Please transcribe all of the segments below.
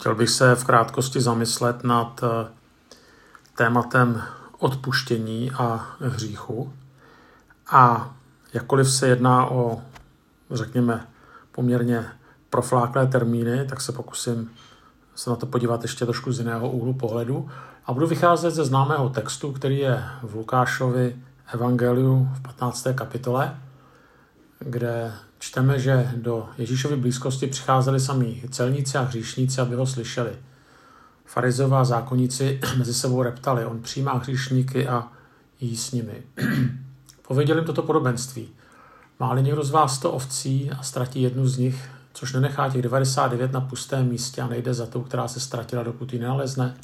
Chtěl bych se v krátkosti zamyslet nad tématem odpuštění a hříchu. A jakkoliv se jedná o, řekněme, poměrně profláklé termíny, tak se pokusím se na to podívat ještě trošku z jiného úhlu pohledu. A budu vycházet ze známého textu, který je v Lukášovi Evangeliu v 15. kapitole, kde čteme, že do Ježíšovy blízkosti přicházeli samí celníci a hříšníci, aby ho slyšeli. Farizové a zákonníci mezi sebou reptali, on přijímá hříšníky a jí s nimi. Pověděl jim toto podobenství. Má-li někdo z vás 100 ovcí a ztratí jednu z nich, což nenechá těch 99 na pustém místě a nejde za tou, která se ztratila, dokud ji nenalezne?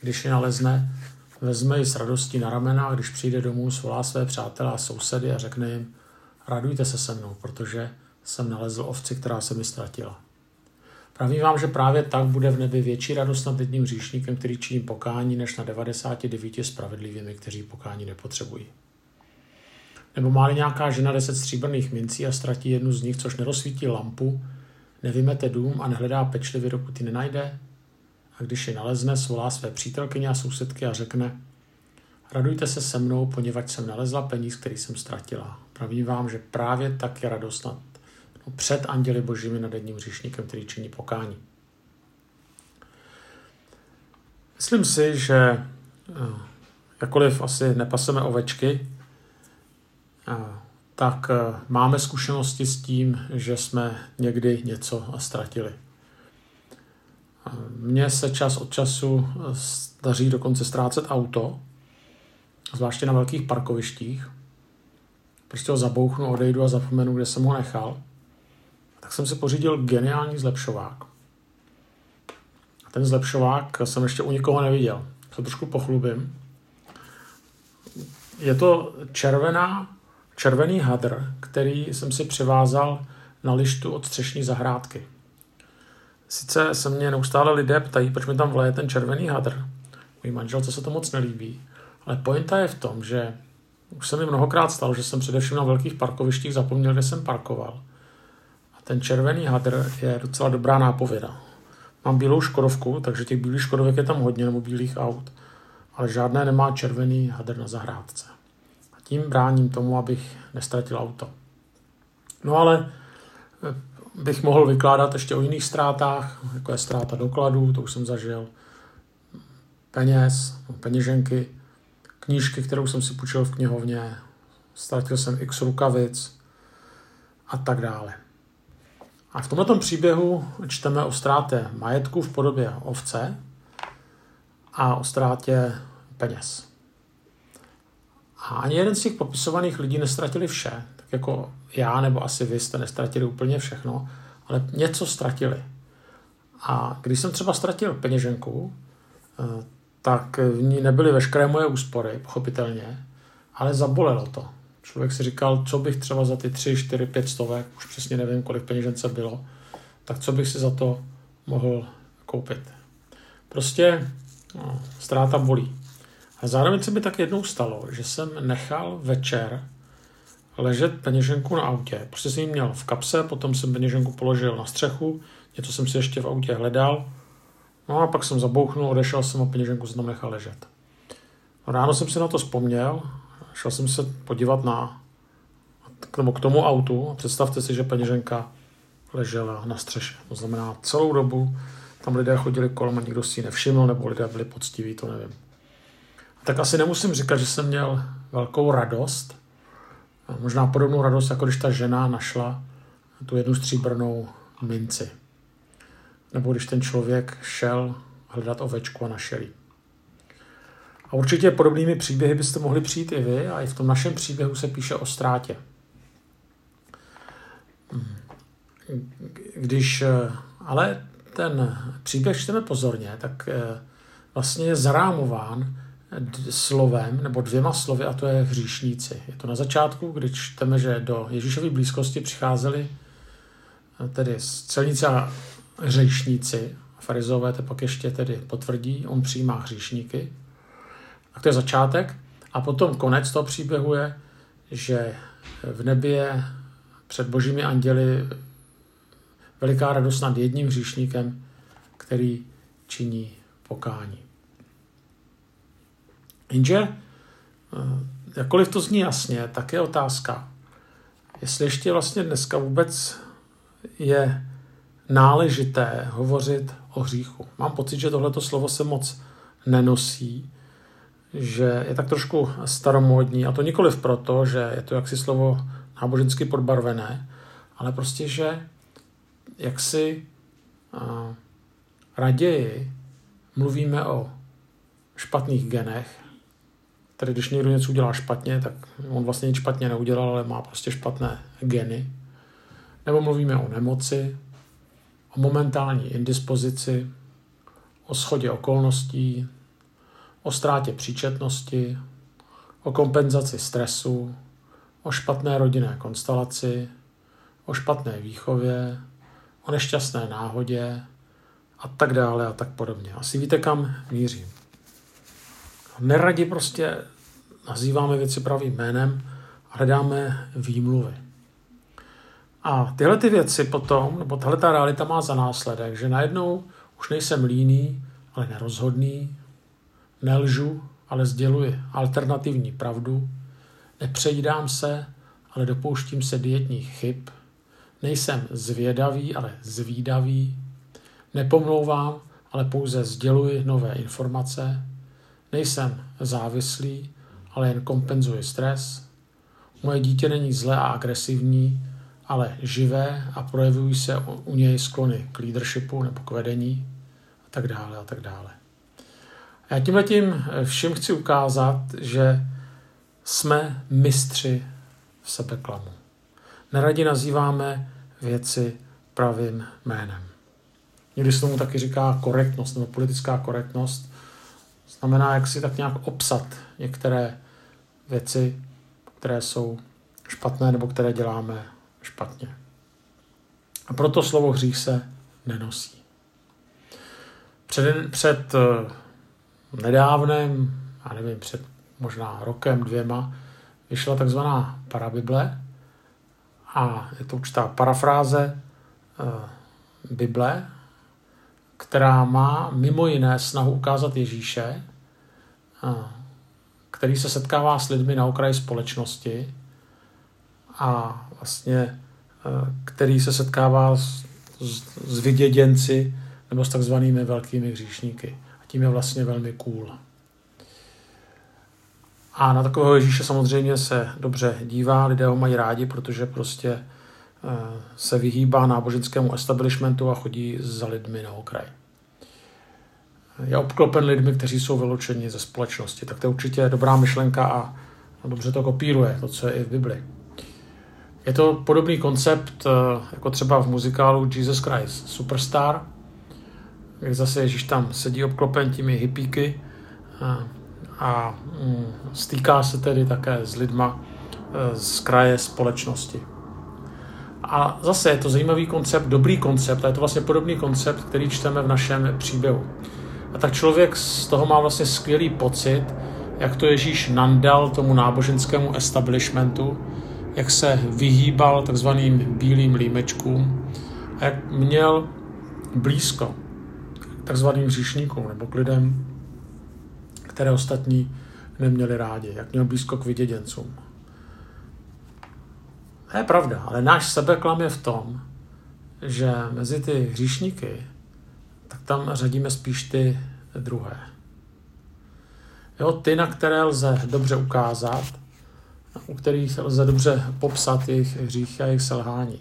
Když ji nalezne, vezme ji s radostí na ramena a když přijde domů, svolá své přátelé a sousedy a řekne jim: radujte se se mnou, protože jsem nalezl ovci, která se mi ztratila. Pravím vám, že právě tak bude v nebi větší radost nad jedním hříšníkem, který činí pokání, než na 99 spravedlivými, kteří pokání nepotřebují. Nebo má-li nějaká žena 10 stříbrných mincí a ztratí jednu z nich, což nerozsvítí lampu, nevymete dům a nehledá pečlivě, dokud ji nenajde? A když ji nalezne, svolá své přítelkyně a sousedky a řekne: radujte se se mnou, poněvadž jsem nalezla peníz, který jsem ztratila. Pravím vám, že právě tak je radost před anděli božími nad jedním hříšníkem, který činí pokání. Myslím si, že jakkoliv asi nepaseme ovečky, tak máme zkušenosti s tím, že jsme někdy něco ztratili. Mně se čas od času daří dokonce ztrácet auto, zvláště na velkých parkovištích. Prostě ho zabouchnu, odejdu a zapomenu, kde jsem ho nechal. Tak jsem si pořídil geniální zlepšovák. A ten zlepšovák jsem ještě u nikoho neviděl. Se trošku pochlubím. Je to červený hadr, který jsem si přivázal na lištu od střešní zahrádky. Sice se mě neustále lidé ptají, proč mi tam vleje ten červený hadr. Můj manželce se to moc nelíbí. Ale pointa je v tom, že už se mi mnohokrát stalo, že jsem především na velkých parkovištích zapomněl, kde jsem parkoval. A ten červený hadr je docela dobrá nápověda. Mám bílou škodovku, takže těch bílých škodovek je tam hodně, nebo bílých aut, ale žádné nemá červený hadr na zahrádce. A tím bráním tomu, abych neztratil auto. No ale bych mohl vykládat ještě o jiných ztrátách, jako je ztráta dokladů, to už jsem zažil, peněz, peněženky, knížky, kterou jsem si půjčil v knihovně, ztratil jsem x rukavic a tak dále. A v tomto příběhu čteme o ztrátě majetku v podobě ovce a o ztrátě peněz. A ani jeden z těch popisovaných lidí neztratili vše, tak jako já nebo asi vy jste neztratili úplně všechno, ale něco ztratili. A když jsem třeba ztratil peněženku, tak v ní nebyly veškeré moje úspory, pochopitelně, ale zabolelo to. Člověk si říkal, co bych třeba za ty 3, 4, 5 stovek, už přesně nevím, kolik peněžence bylo, tak co bych si za to mohl koupit. Prostě ztráta bolí. A zároveň se mi tak jednou stalo, že jsem nechal večer ležet peněženku na autě. Prostě jsem ji měl v kapse, potom jsem peněženku položil na střechu, něco jsem si ještě v autě hledal, no a pak jsem zabouchnul, odešel jsem a peněženku jsem tam nechal ležet. No, ráno jsem si na to vzpomněl, šel jsem se podívat k tomu autu a představte si, že peněženka ležela na střeše. To znamená, celou dobu tam lidé chodili kolem a nikdo si ji nevšiml, nebo lidé byli poctiví, to nevím. A tak asi nemusím říkat, že jsem měl velkou radost, možná podobnou radost, jako když ta žena našla tu jednu stříbrnou minci. Nebo když ten člověk šel hledat ovečku a našel ji. A určitě podobnými příběhy byste mohli přijít i vy a i v tom našem příběhu se píše o ztrátě. Když ale ten příběh čteme pozorně, tak vlastně je zarámován slovem nebo dvěma slovy a to je hříšníci. Je to na začátku, když čteme, že do Ježíšovy blízkosti přicházeli tedy celníci a hříšníci. Farizové to pak ještě tedy potvrdí, on přijímá hříšníky. Tak to je začátek. A potom konec toho příběhu je, že v nebi je před božími anděli veliká radost nad jedním hříšníkem, který činí pokání. Jenže, jakkoliv to zní jasně, tak je otázka, jestli ještě vlastně dneska vůbec je náležité hovořit o hříchu. Mám pocit, že tohleto slovo se moc nenosí, že je tak trošku staromódní, a to nikoliv proto, že je to jaksi slovo nábožensky podbarvené, ale prostě, že jaksi raději mluvíme o špatných genech, tedy když někdo něco udělá špatně, tak on vlastně nic špatně neudělal, ale má prostě špatné geny. Nebo mluvíme o nemoci, o momentální indispozici, o shodě okolností, o ztrátě příčetnosti, o kompenzaci stresu, o špatné rodinné konstelaci, o špatné výchově, o nešťastné náhodě a tak dále a tak podobně. Asi víte, kam mířím. Neradi prostě nazýváme věci pravým jménem a hledáme výmluvy. A tyhle ty věci potom, nebo tahle ta realita má za následek, že najednou už nejsem líný, ale nerozhodný, nelžu, ale sděluji alternativní pravdu, nepřejídám se, ale dopouštím se dietních chyb, nejsem zvědavý, ale zvídavý, nepomlouvám, ale pouze sděluji nové informace, nejsem závislý, ale jen kompenzuji stres, moje dítě není zlé a agresivní, ale živé a projevují se u něj sklony k leadershipu nebo k vedení a tak dále a tak dále. Já tímhletím všim chci ukázat, že jsme mistři v sebeklamu. Neradi nazýváme věci pravým jménem. Někdy se tomu taky říká korektnost nebo politická korektnost. Znamená, jak si tak nějak opsat některé věci, které jsou špatné nebo které děláme špatně. A proto slovo hřích se nenosí. Před nedávném, já nevím, před možná rokem, dvěma, vyšla takzvaná parabible a je to určitá parafráze Bible, která má mimo jiné snahu ukázat Ježíše, který se setkává s lidmi na okraji společnosti a vlastně který se setkává s vyděděnci nebo s takzvanými velkými hříšníky. A tím je vlastně velmi cool. A na takového Ježíše samozřejmě se dobře dívá, lidé ho mají rádi, protože prostě se vyhýbá náboženskému establishmentu a chodí za lidmi na okraj. Je obklopen lidmi, kteří jsou vyloučeni ze společnosti. Tak to je určitě dobrá myšlenka a dobře to kopíruje, to, co je i v Bibli. Je to podobný koncept, jako třeba v muzikálu Jesus Christ Superstar, kde zase Ježíš tam sedí obklopen těmi hippíky a stýká se tedy také s lidma z kraje společnosti. A zase je to zajímavý koncept, dobrý koncept, a je to vlastně podobný koncept, který čteme v našem příběhu. A tak člověk z toho má vlastně skvělý pocit, jak to Ježíš nandal tomu náboženskému establishmentu, jak se vyhýbal takzvaným bílým límečkům a jak měl blízko k takzvaným hříšníkům nebo k lidem, které ostatní neměli rádi, jak měl blízko k vyděděncům. To je pravda, ale náš sebeklam je v tom, že mezi ty hříšníky tak tam řadíme spíš ty druhé. Jo, ty, na které lze dobře ukázat, u kterých lze dobře popsat jejich hříchy a jejich selhání.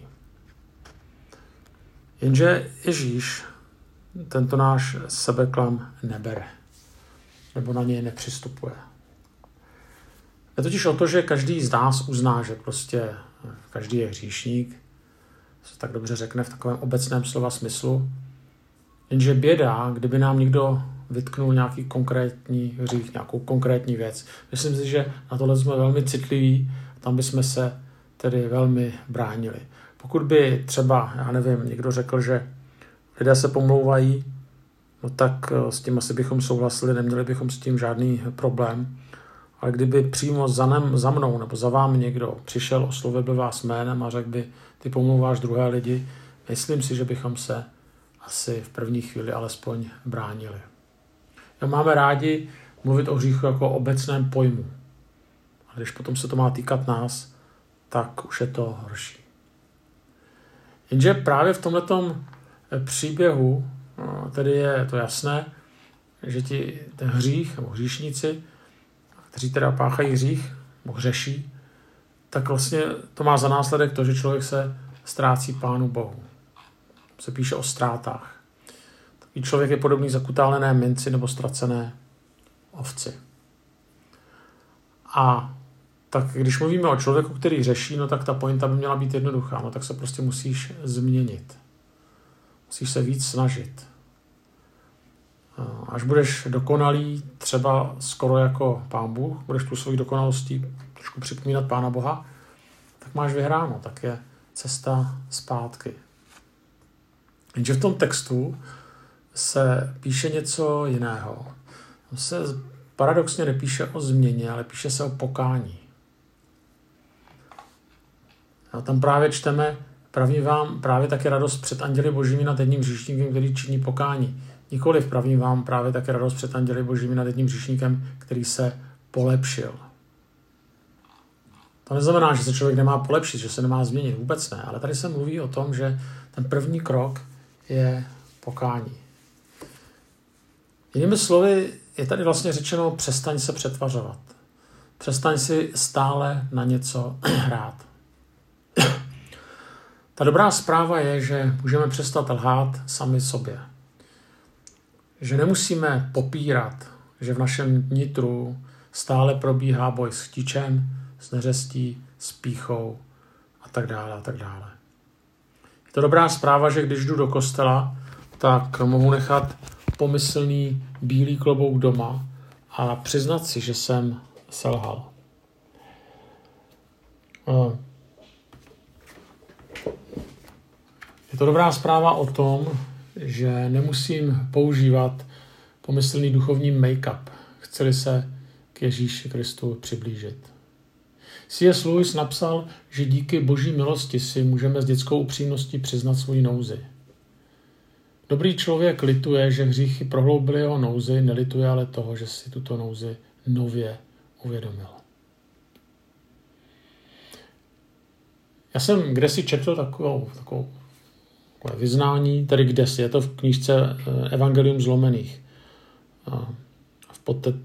Jenže Ježíš tento náš sebeklam nebere, nebo na něj nepřistupuje. Je totiž o to, že každý z nás uzná, že prostě každý je hříšník, se tak dobře řekne v takovém obecném slova smyslu, jenže běda, kdyby nám někdo vytknul nějaký konkrétní hřích, nějakou konkrétní věc. Myslím si, že na tohle jsme velmi citliví, tam bychom se tedy velmi bránili. Pokud by třeba, já nevím, někdo řekl, že lidé se pomlouvají, no tak s tím asi bychom souhlasili, neměli bychom s tím žádný problém. Ale kdyby přímo za mnou nebo za vámi někdo přišel, oslovil by vás jménem a řekl by, ty pomlouváš druhé lidi, myslím si, že bychom se asi v první chvíli alespoň bránili. No, máme rádi mluvit o hříchu jako o obecném pojmu. A když potom se to má týkat nás, tak už je to horší. Jenže právě v tomhletom příběhu, tedy je to jasné, že ten hřích, nebo hříšníci, kteří teda páchají hřích, nebo hřeší, tak vlastně to má za následek to, že člověk se ztrácí Pánu Bohu. Se píše o ztrátách. Takový člověk je podobný zakutálené minci nebo ztracené ovci. A tak když mluvíme o člověku, který řeší, no tak ta pointa by měla být jednoduchá. No tak se prostě musíš změnit. Musíš se víc snažit. Až budeš dokonalý, třeba skoro jako Pán Bůh, budeš tu svoji dokonalostí trošku připomínat Pána Boha, tak máš vyhráno, tak je cesta zpátky. Jenže v tom textu se píše něco jiného. Tam se paradoxně nepíše o změně, ale píše se o pokání. A tam právě čteme, pravím vám právě taky radost před anděli božími nad jedním hříšníkem, který činí pokání. Nikoliv pravím vám právě taky radost před anděli božími nad jedním hříšníkem, který se polepšil. To neznamená, že se člověk nemá polepšit, že se nemá změnit. Vůbec ne. Ale tady se mluví o tom, že ten první krok je pokání. Jinými slovy, je tady vlastně řečeno, přestaň se přetvařovat. Přestaň si stále na něco hrát. Ta dobrá zpráva je, že můžeme přestat lhát sami sobě. Že nemusíme popírat, že v našem nitru stále probíhá boj s chtičem, s neřestí, s pýchou a tak dále a tak dále. Je to dobrá zpráva, že když jdu do kostela, tak mohu nechat pomyslný bílý klobouk doma a přiznat si, že jsem selhal. Je to dobrá zpráva o tom, že nemusím používat pomyslný duchovní make-up, chci-li se k Ježíši Kristu přiblížit. C.S. Lewis napsal, že díky boží milosti si můžeme s dětskou upřímností přiznat svoji nouzi. Dobrý člověk lituje, že hříchy prohloubily jeho nouzi, nelituje ale toho, že si tuto nouzi nově uvědomil. Já jsem kdesi četl takové vyznání, tedy kdesi, je to v knížce Evangelium zlomených.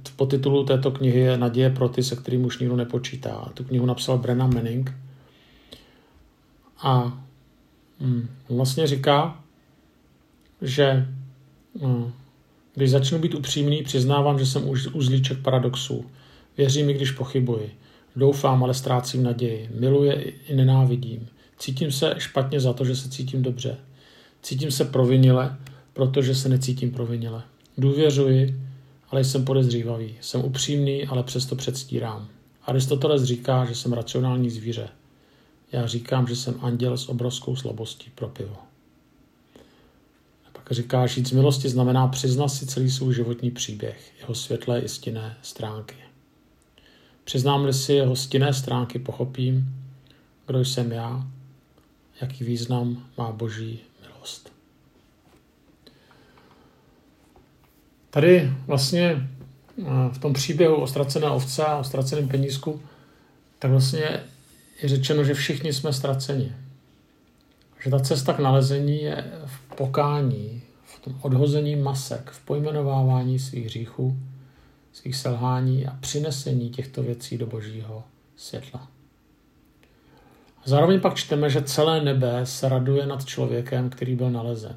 V podtitulu této knihy je Naděje pro ty, se kterým už nikdo nepočítá. Tu knihu napsal Brennan Manning. A vlastně říká, že když začnu být upřímný, přiznávám, že jsem už uzlíček paradoxů. Věřím, i když pochybuji. Doufám, ale ztrácím naději. Miluji i nenávidím. Cítím se špatně za to, že se cítím dobře. Cítím se provinile, protože se necítím provinile. Důvěřuji, ale jsem podezřívavý. Jsem upřímný, ale přesto předstírám. Aristoteles říká, že jsem racionální zvíře. Já říkám, že jsem anděl s obrovskou slabostí pro pivo. A pak říká, žít z milosti znamená přiznat si celý svůj životní příběh, jeho světlé i stinné stránky. Přiznám-li si jeho stinné stránky, pochopím, kdo jsem já, jaký význam má boží milost. Tady vlastně v tom příběhu o ztracené ovce a o ztraceném penízku, tak vlastně je řečeno, že všichni jsme ztraceni. Že ta cesta k nalezení je v pokání, v tom odhození masek, v pojmenovávání svých hříchů, svých selhání a přinesení těchto věcí do božího světla. Zároveň pak čteme, že celé nebe se raduje nad člověkem, který byl nalezen.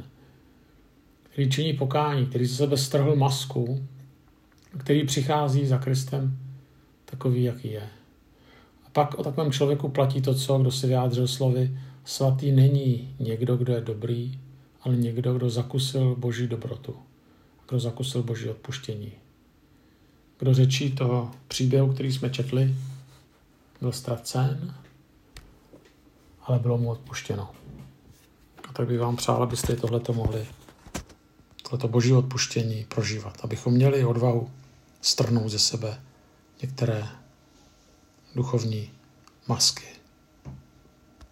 Který činí pokání, který ze sebe strhl masku, který přichází za Kristem takový, jaký je. A pak o takovém člověku platí to, co kdo si vyjádřil slovy, svatý není někdo, kdo je dobrý, ale někdo, kdo zakusil boží dobrotu, kdo zakusil boží odpuštění. Kdo řečí toho příběhu, který jsme četli, byl ztracen, ale bylo mu odpuštěno. A tak bych vám přál, abyste tohleto mohli, tohleto boží odpuštění prožívat, abychom měli odvahu strhnout ze sebe některé duchovní masky.